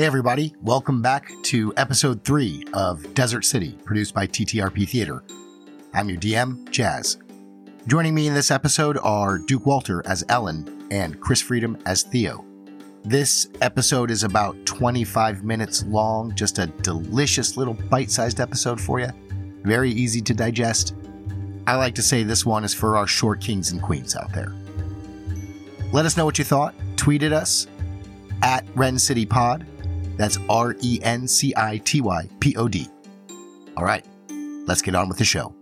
Hey everybody, welcome back to episode 3 of Desert City, produced by TTRP Theater. I'm your DM, Jazz. Joining me in this episode are Duke Walter as Ellen and Chris Freedom as Theo. This episode is about 25 minutes long, just a delicious little bite-sized episode for you. Very easy to digest. I like to say this one is for our short kings and queens out there. Let us know what you thought. Tweet at us at Ren City Pod. That's RENCITY POD. All right, let's get on with the show.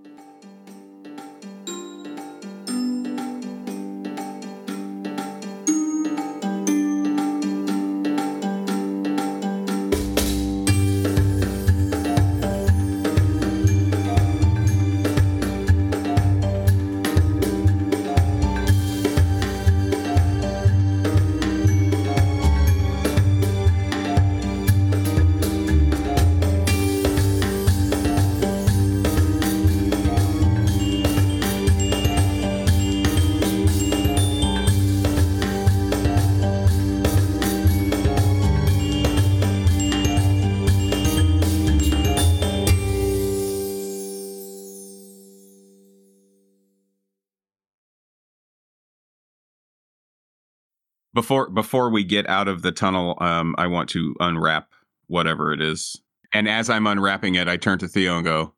Before we get out of the tunnel, I want to unwrap whatever it is. And as I'm unwrapping it, I turn to Theo and go,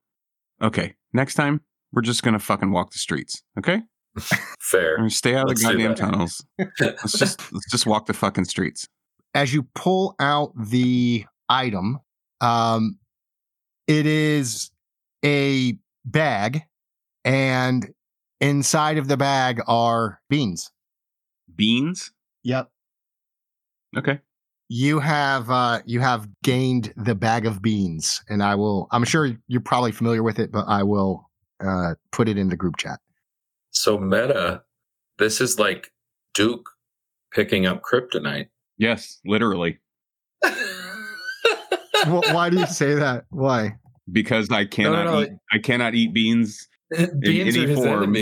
okay, next time, we're just going to fucking walk the streets, okay? Fair. Stay out of the goddamn tunnels. Let's just walk the fucking streets. As you pull out the item, it is a bag, and inside of the bag are beans. Beans? Yep. Okay. You have gained the bag of beans, and I'm sure you're probably familiar with it, but I will put it in the group chat. So meta, this is like Duke picking up kryptonite. Yes, literally. Why do you say that? Why? Because I cannot eat beans in any form.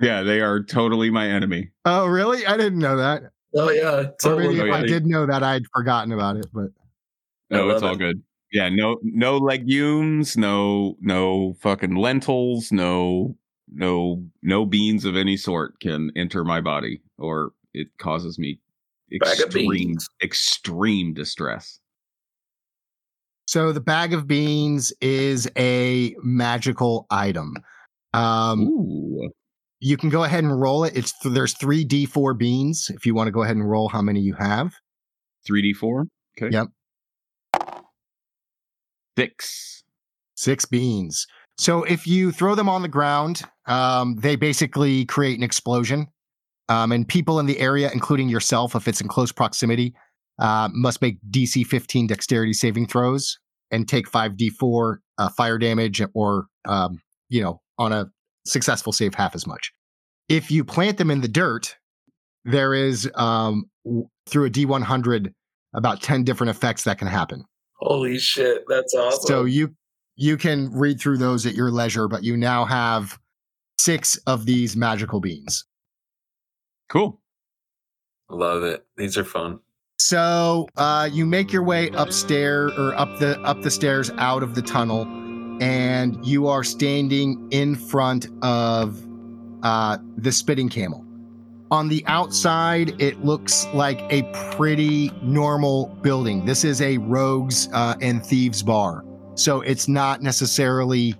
Yeah, they are totally my enemy. Oh, really? I didn't know that. Oh yeah, totally. If I did know that, I'd forgotten about it. But no, it's all good. Yeah, no legumes, no fucking lentils, no beans of any sort can enter my body, or it causes me extreme distress. So the bag of beans is a magical item. Ooh. You can go ahead and roll it. There's 3d4 beans if you want to go ahead and roll how many you have. 3d4? Okay. Yep. 6. 6 beans. So if you throw them on the ground, they basically create an explosion. And people in the area, including yourself, if it's in close proximity, must make DC 15 dexterity saving throws and take 5d4 fire damage or, on a successful save half as much. If you plant them in the dirt, there is through a D100 about 10 different effects that can happen. Holy shit, that's awesome. So you can read through those at your leisure, but you now have 6 of these magical beans. Cool. Love it. These are fun. So you make your way upstairs or up the stairs out of the tunnel. And you are standing in front of the Spitting Camel. On the outside, it looks like a pretty normal building. This is a rogues and thieves bar. So it's not necessarily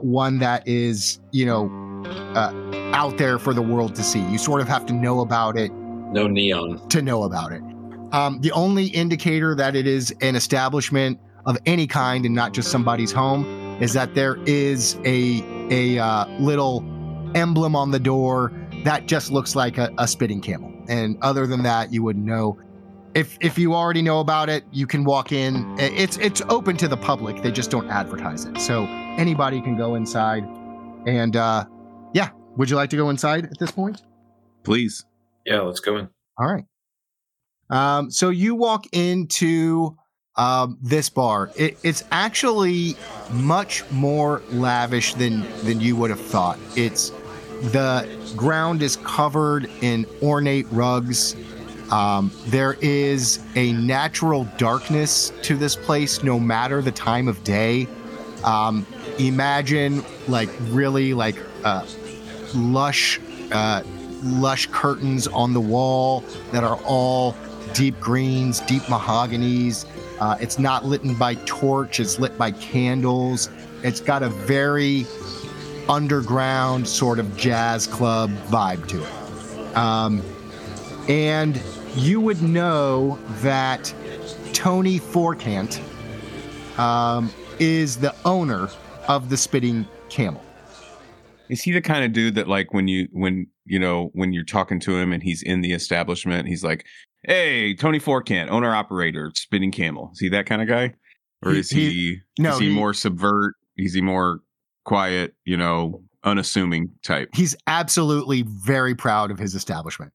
one that is, out there for the world to see. You sort of have to know about it. No neon. To know about it. The only indicator that it is an establishment of any kind and not just somebody's home is that there is a little emblem on the door that just looks like a spitting camel. And other than that, you wouldn't know. If you already know about it, you can walk in. It's open to the public. They just don't advertise it. So anybody can go inside. And would you like to go inside at this point? Please. Yeah, let's go in. All right. So you walk into... this bar, it's actually much more lavish than you would have thought. The ground is covered in ornate rugs. There is a natural darkness to this place, no matter the time of day. Imagine lush curtains on the wall that are all deep greens, deep mahoganies. It's not lit by torch, it's lit by candles. It's got a very underground sort of jazz club vibe to it. And you would know that Tony Forkant is the owner of the Spitting Camel. Is he the kind of dude that, like, when you're talking to him and he's in the establishment, he's like, "Hey, Tony Forkant, owner operator, Spitting Camel." Is he that kind of guy, or is he more subvert? Is he more quiet, unassuming type? He's absolutely very proud of his establishment.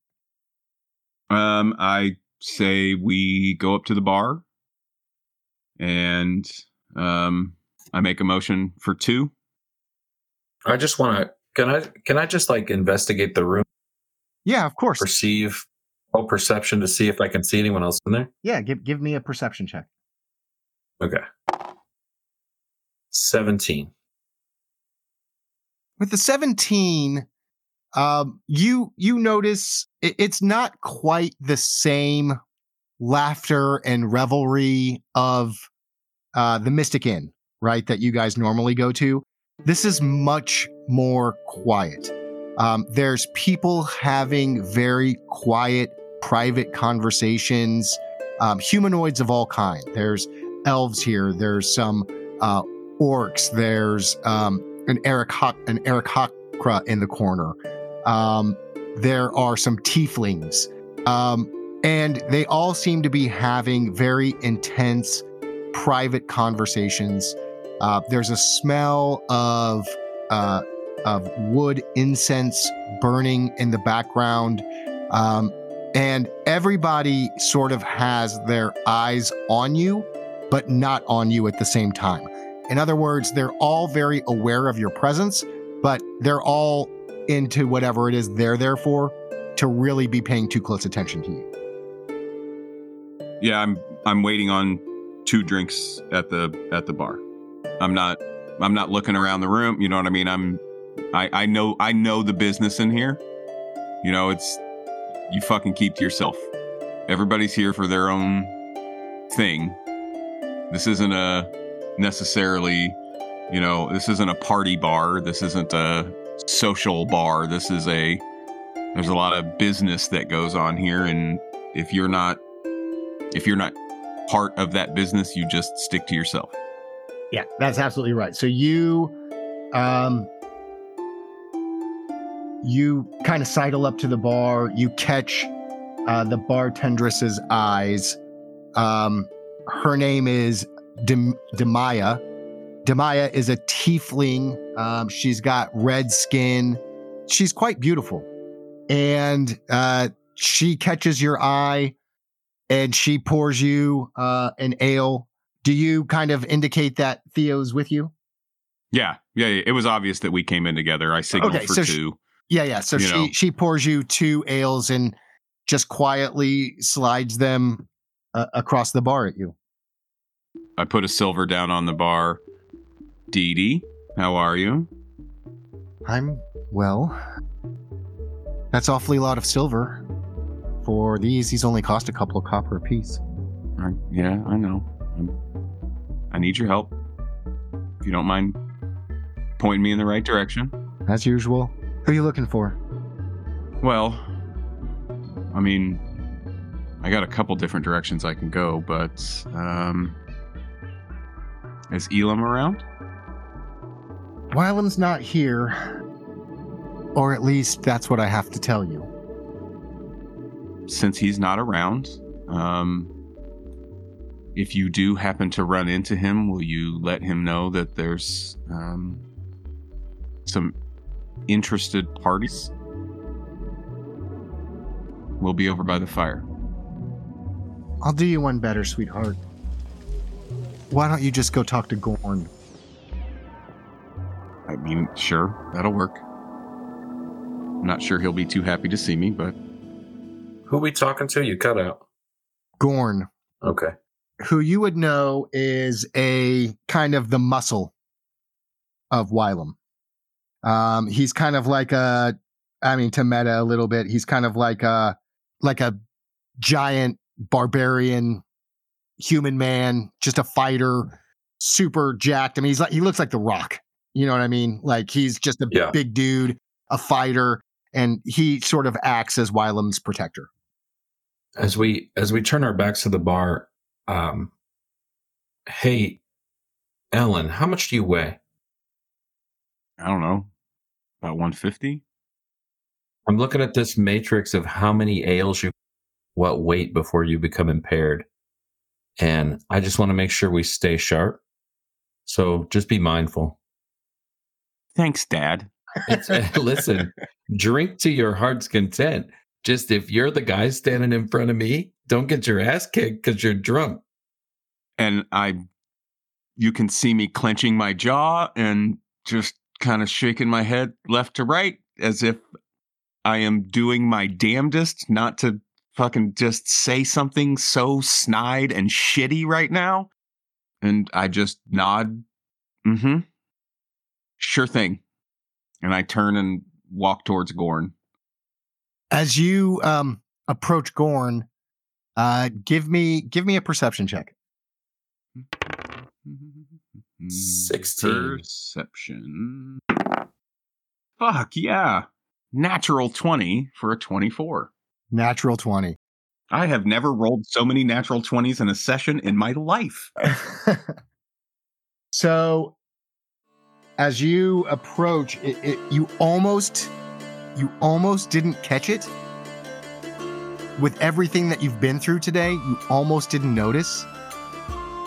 I say we go up to the bar, and I make a motion for two. I just want to, can I just investigate the room? Yeah, of course. Perceive, perception to see if I can see anyone else in there? Yeah, give me a perception check. Okay. 17. With the 17, you notice it's not quite the same laughter and revelry of the Mystic Inn, right, that you guys normally go to. This is much more quiet. There's people having very quiet, private conversations, humanoids of all kinds. There's elves here. There's some orcs. There's an Arakakra in the corner. There are some tieflings. And they all seem to be having very intense, private conversations. There's a smell of wood incense burning in the background. And everybody sort of has their eyes on you, but not on you at the same time. In other words, they're all very aware of your presence, but they're all into whatever it is they're there for, to really be paying too close attention to you. Yeah, I'm waiting on two drinks at the bar. I'm not looking around the room. You know what I mean? I know the business in here. It's, you fucking keep to yourself. Everybody's here for their own thing. This isn't this isn't a party bar. This isn't a social bar. There's a lot of business that goes on here. And if you're not part of that business, you just stick to yourself. Yeah, that's absolutely right. So you kind of sidle up to the bar. You catch the bartenderess's eyes. Her name is Demaya. Demaya is a tiefling. She's got red skin. She's quite beautiful. And she catches your eye, and she pours you an ale. Do you kind of indicate that Theo's with you? Yeah. It was obvious that we came in together. I signaled for two. So she pours you two ales and just quietly slides them across the bar at you. I put a silver down on the bar. Dee Dee, how are you? I'm well. That's awfully a lot of silver. For these only cost a couple of copper a piece. Yeah, I know. I need your help. If you don't mind pointing me in the right direction. As usual. Who are you looking for? Well, I got a couple different directions I can go, but is Y'lem around? Y'lem's not here. Or at least that's what I have to tell you. Since he's not around, if you do happen to run into him, will you let him know that there's some interested parties? We'll be over by the fire. I'll do you one better, sweetheart. Why don't you just go talk to Gorn? Sure, that'll work. I'm not sure he'll be too happy to see me, but... Who we talking to? You cut out. Gorn. Okay. Who you would know is a kind of the muscle of Y'lem. He's kind of like a, I mean, to meta a little bit, he's kind of like a giant barbarian human man, just a fighter, super jacked. I mean, he's like, he looks like The Rock. You know what I mean? Like, he's just a big dude, a fighter, and he sort of acts as Y'lem's protector. As we turn our backs to the bar, hey, Ellen, how much do you weigh? I don't know. About 150? I'm looking at this matrix of how many ales you, what weight before you become impaired. And I just want to make sure we stay sharp. So just be mindful. Thanks, Dad. Listen, drink to your heart's content. Just if you're the guy standing in front of me, don't get your ass kicked because you're drunk. And you can see me clenching my jaw and just kind of shaking my head left to right as if I am doing my damnedest not to fucking just say something so snide and shitty right now. And I just nod. Mm-hmm. Sure thing. And I turn and walk towards Gorn. As you approach Gorn, give me a perception check. 16. Perception. Fuck yeah. Natural 20 for a 24. Natural 20. I have never rolled so many natural 20s in a session in my life. So, as you approach, you almost didn't catch it. With everything that you've been through today, you almost didn't notice.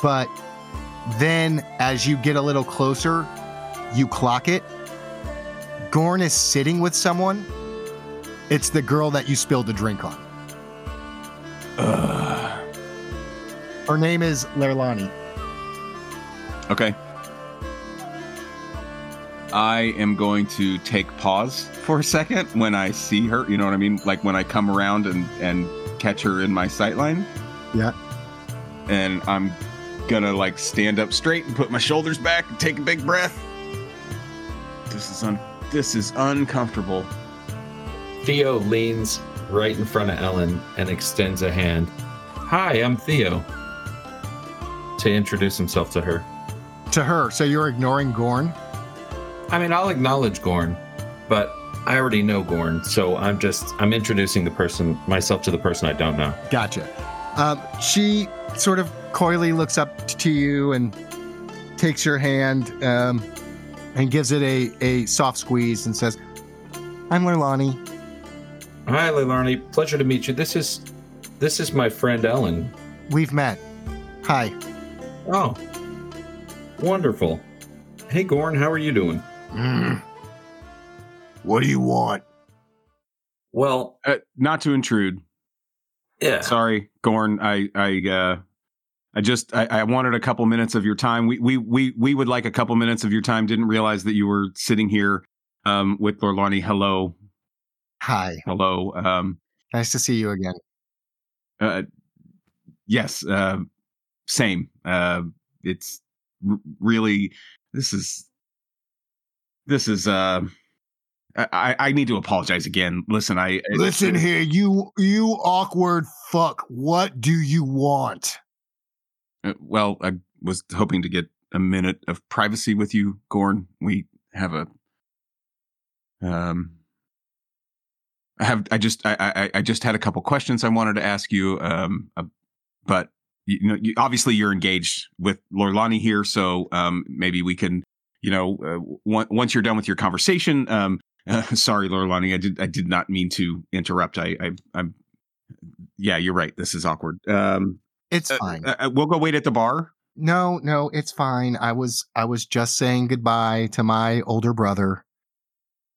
But then as you get a little closer, you clock it. Gorn is sitting with someone. It's the girl that you spilled the drink on. Her name is Lirlani. Okay. I am going to take pause for a second when I see her. You know what I mean? Like when I come around and catch her in my sight line. Yeah. And I'm gonna like stand up straight and put my shoulders back and take a big breath. This is uncomfortable. Theo leans right in front of Ellen and extends a hand. Hi, I'm Theo. To introduce himself to her. To her. So you're ignoring Gorn? I mean, I'll acknowledge Gorn, but I already know Gorn, so I'm introducing myself to the person I don't know. Gotcha. She sort of coyly looks up to you and takes your hand and gives it a soft squeeze and says, I'm Lirlani. Hi, Lirlani. Pleasure to meet you. This is my friend Ellen. We've met. Hi. Oh, wonderful. Hey, Gorn, how are you doing? What do you want? Well, not to intrude. Yeah. Sorry, Gorn. I wanted a couple minutes of your time. We would like a couple minutes of your time. Didn't realize that you were sitting here with Lirlani. Hello. Hi. Hello. Nice to see you again. Yes. Same. It's really. I need to apologize again. Listen, listen here, you awkward fuck. What do you want? Well, I was hoping to get a minute of privacy with you, Gorn. We have a, I just had a couple questions I wanted to ask you. But you know, obviously you're engaged with Lirlani here, so maybe we can, you know, once you're done with your conversation. Sorry, Lirlani, I did not mean to interrupt. I'm yeah, you're right. This is awkward. It's fine. We'll go wait at the bar. No, it's fine. I was just saying goodbye to my older brother.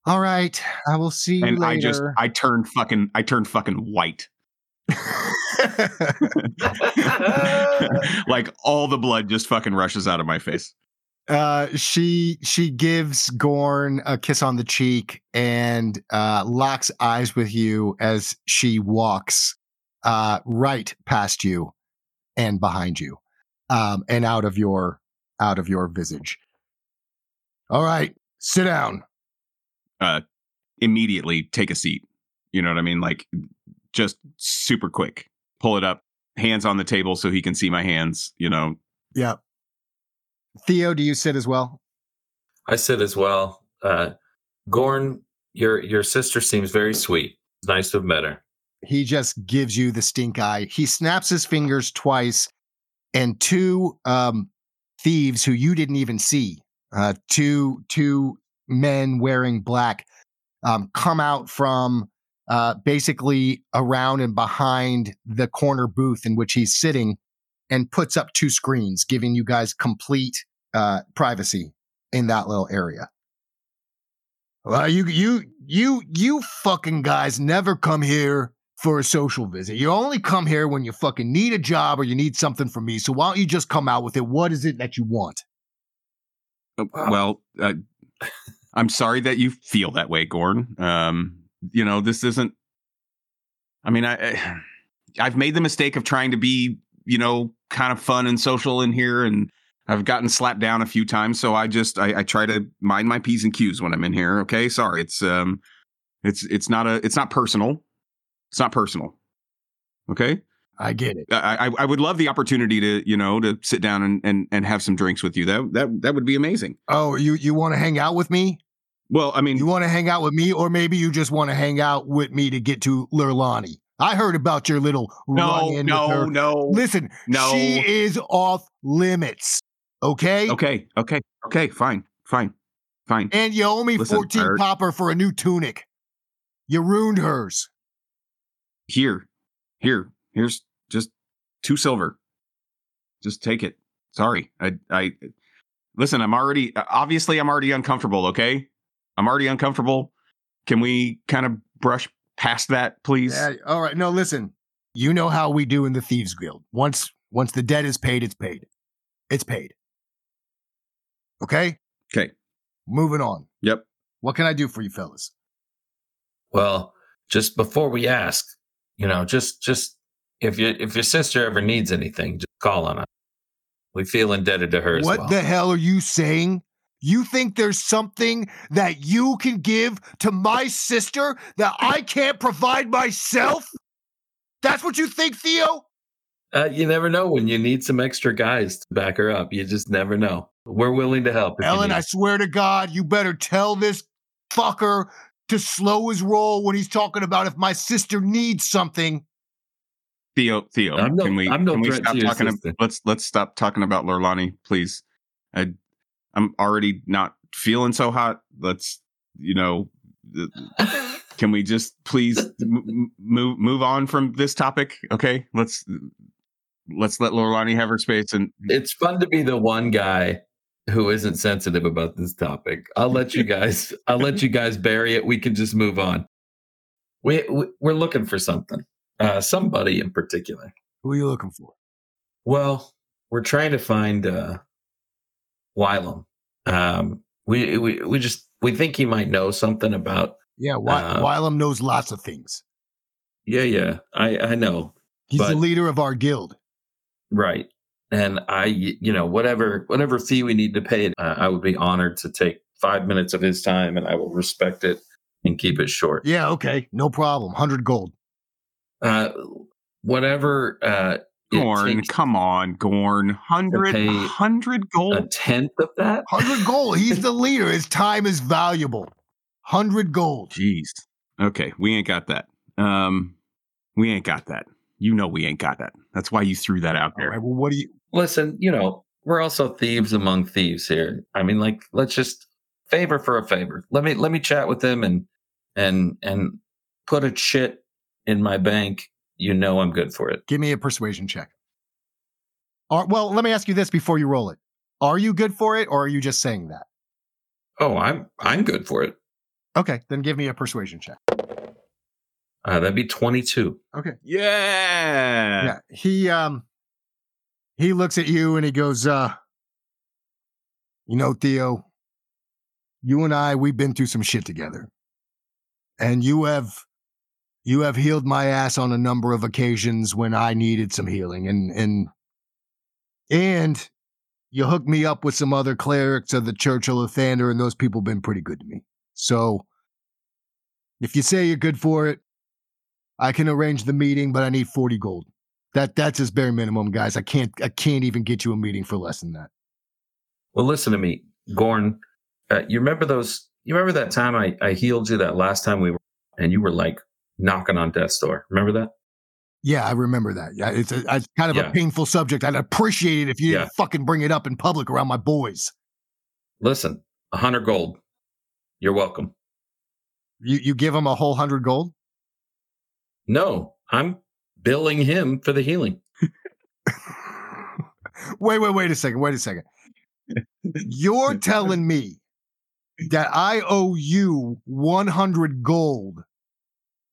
All right, I will see you later. And I turned fucking white. Like all the blood just fucking rushes out of my face. She gives Gorn a kiss on the cheek and locks eyes with you as she walks right past you and behind you, and out of your visage. All right, sit down. Immediately take a seat. You know what I mean? Like, just super quick. Pull it up. Hands on the table so he can see my hands, you know. Yeah. Theo, do you sit as well? I sit as well. Gorn, your sister seems very sweet. It's nice to have met her. He just gives you the stink eye. He snaps his fingers twice, and two thieves who you didn't even see, two men wearing black, come out from basically around and behind the corner booth in which he's sitting, and puts up two screens, giving you guys complete privacy in that little area. Well, you fucking guys never come here for a social visit. You only come here when you fucking need a job or you need something from me. So why don't you just come out with it? What is it that you want? Well, I'm sorry that you feel that way, Gordon. You know, this isn't. I mean, I've made the mistake of trying to be, you know, kind of fun and social in here, and I've gotten slapped down a few times. So I try to mind my P's and Q's when I'm in here. Okay, sorry. It's not personal. It's not personal. Okay, I get it. I would love the opportunity to sit down and have some drinks with you. That would be amazing. Oh, you want to hang out with me? Well, I mean, you want to hang out with me, or maybe you just want to hang out with me to get to Lirlani. I heard about your little run-in with her. No. Listen, she is off limits. Okay? Okay. Fine. And you owe me 14 copper for a new tunic. You ruined hers. Here's just 2 silver. Just take it. Sorry. Listen, I'm already uncomfortable, okay? I'm already uncomfortable. Can we kind of brush past that, please? Yeah, all right. No, listen. You know how we do in the Thieves Guild. Once the debt is paid, it's paid. It's paid. Okay? Okay. Moving on. Yep. What can I do for you fellas? Well, just before we ask, you know, just if your sister ever needs anything, just call on us. We feel indebted to her as well. What the hell are you saying? You think there's something that you can give to my sister that I can't provide myself? That's what you think, Theo? You never know when you need some extra guys to back her up. You just never know. We're willing to help. Ellen, I swear to God, you better tell this fucker to slow his roll when he's talking about if my sister needs something. Theo, can we stop talking? Let's stop talking about Lirlani, please. I'm already not feeling so hot. Let's, you know, can we just please move on from this topic? Okay, let's let Lirlani have her space. And it's fun to be the one guy who isn't sensitive about this topic. I'll let you guys bury it. We can just move on. We're looking for something, somebody in particular. Who are you looking for? Well, we're trying to find Y'lem. We think he might know something about. Yeah, Y'lem knows lots of things. Yeah, I know. He's the leader of our guild, right? And whatever fee we need to pay, I would be honored to take 5 minutes of his time, and I will respect it and keep it short. Yeah, okay, no problem. 100 gold. Whatever. Gorn, come on, Gorn. 100 gold. A tenth of that? 100 gold. He's the leader. His time is valuable. 100 gold. Jeez. Okay, we ain't got that. We ain't got that. You know we ain't got that. That's why you threw that out there. All right, well, what do you... Listen, you know, we're also thieves among thieves here. I mean, like, let's just favor for a favor. Let me chat with him and put a chit in my bank. You know I'm good for it. Give me a persuasion check. Well, let me ask you this before you roll it. Are you good for it, or are you just saying that? Oh, I'm good for it. Okay, then give me a persuasion check. That'd be 22. Okay. Yeah. He looks at you and he goes, you know, Theo, you and I, we've been through some shit together. And you have... You have healed my ass on a number of occasions when I needed some healing, and you hooked me up with some other clerics of the Church of Lithander, and those people have been pretty good to me. So if you say you're good for it, I can arrange the meeting, but I need 40 gold. That's his bare minimum, guys. I can't even get you a meeting for less than that. Well, listen to me, Gorn. You remember those? You remember that time I healed you that last time we were, and you were like knocking on death's door. Remember that? Yeah, I remember that. Yeah, it's kind of a painful subject. I'd appreciate it if you didn't fucking bring it up in public around my boys. Listen, 100 gold. You're welcome. You give him a whole 100 gold? No, I'm billing him for the healing. Wait a second. You're telling me that I owe you 100 gold,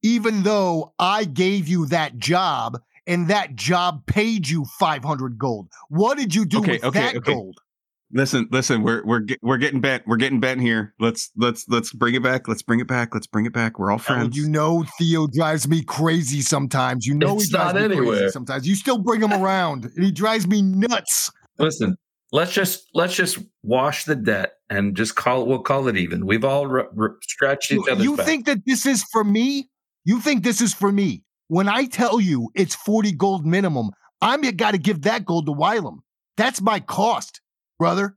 even though I gave you that job and that job paid you 500 gold. What did you do with that gold? Listen, we're getting bent here. Let's bring it back. Let's bring it back. We're all friends. You know, Theo drives me crazy sometimes. You know, it's crazy sometimes. You still bring him around and he drives me nuts. Listen, let's just wash the debt and just we'll call it even. We've all stretched each other's back. You think that this is for me? You think this is for me? When I tell you it's 40 gold minimum, I'm got to give that gold to Y'lem. That's my cost. Brother,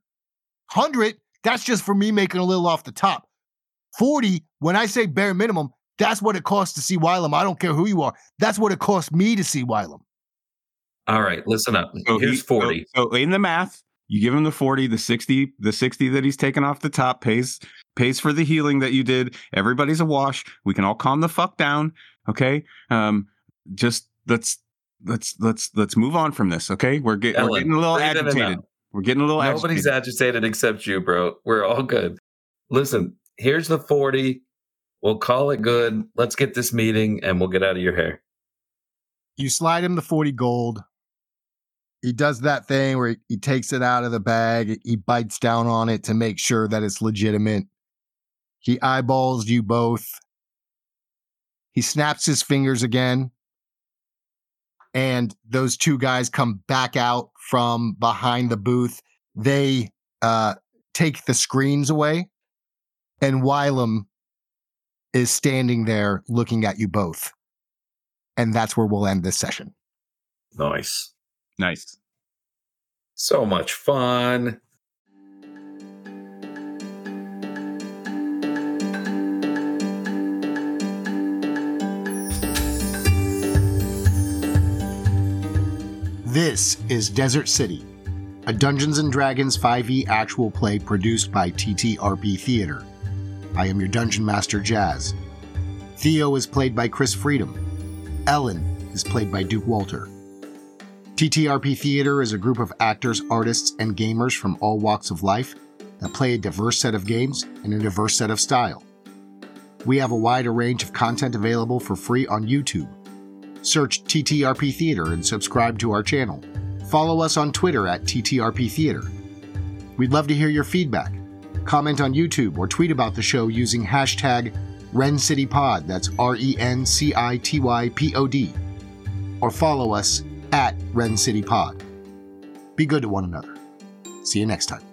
100, that's just for me making a little off the top. 40, when I say bare minimum, that's what it costs to see Y'lem. I don't care who you are. That's what it costs me to see Y'lem. All right, listen up. So here's 40. So in the math, you give him the 40, the 60 that he's taken off the top pays for the healing that you did. Everybody's a wash. We can all calm the fuck down, okay? Just let's move on from this, okay? We're getting a little agitated. We're getting a little agitated. Nobody's agitated except you, bro. We're all good. Listen, here's the 40. We'll call it good. Let's get this meeting and we'll get out of your hair. You slide him the 40 gold. He does that thing where he takes it out of the bag. He bites down on it to make sure that it's legitimate. He eyeballs you both. He snaps his fingers again. And those two guys come back out from behind the booth. They take the screens away. And Y'lem is standing there looking at you both. And that's where we'll end this session. Nice. So much fun. This is Desert City, a Dungeons & Dragons 5e actual play produced by TTRP Theater. I am your Dungeon Master, Jazz. Theo is played by Chris Freedom. Ellen is played by Duke Walter. TTRP Theater is a group of actors, artists, and gamers from all walks of life that play a diverse set of games and a diverse set of style. We have a wider range of content available for free on YouTube. Search TTRP Theater and subscribe to our channel. Follow us on Twitter at TTRP Theater. We'd love to hear your feedback. Comment on YouTube or tweet about the show using hashtag Ren City Pod, that's RENCITYPOD, or follow us at Ren City Pod. Be good to one another. See you next time.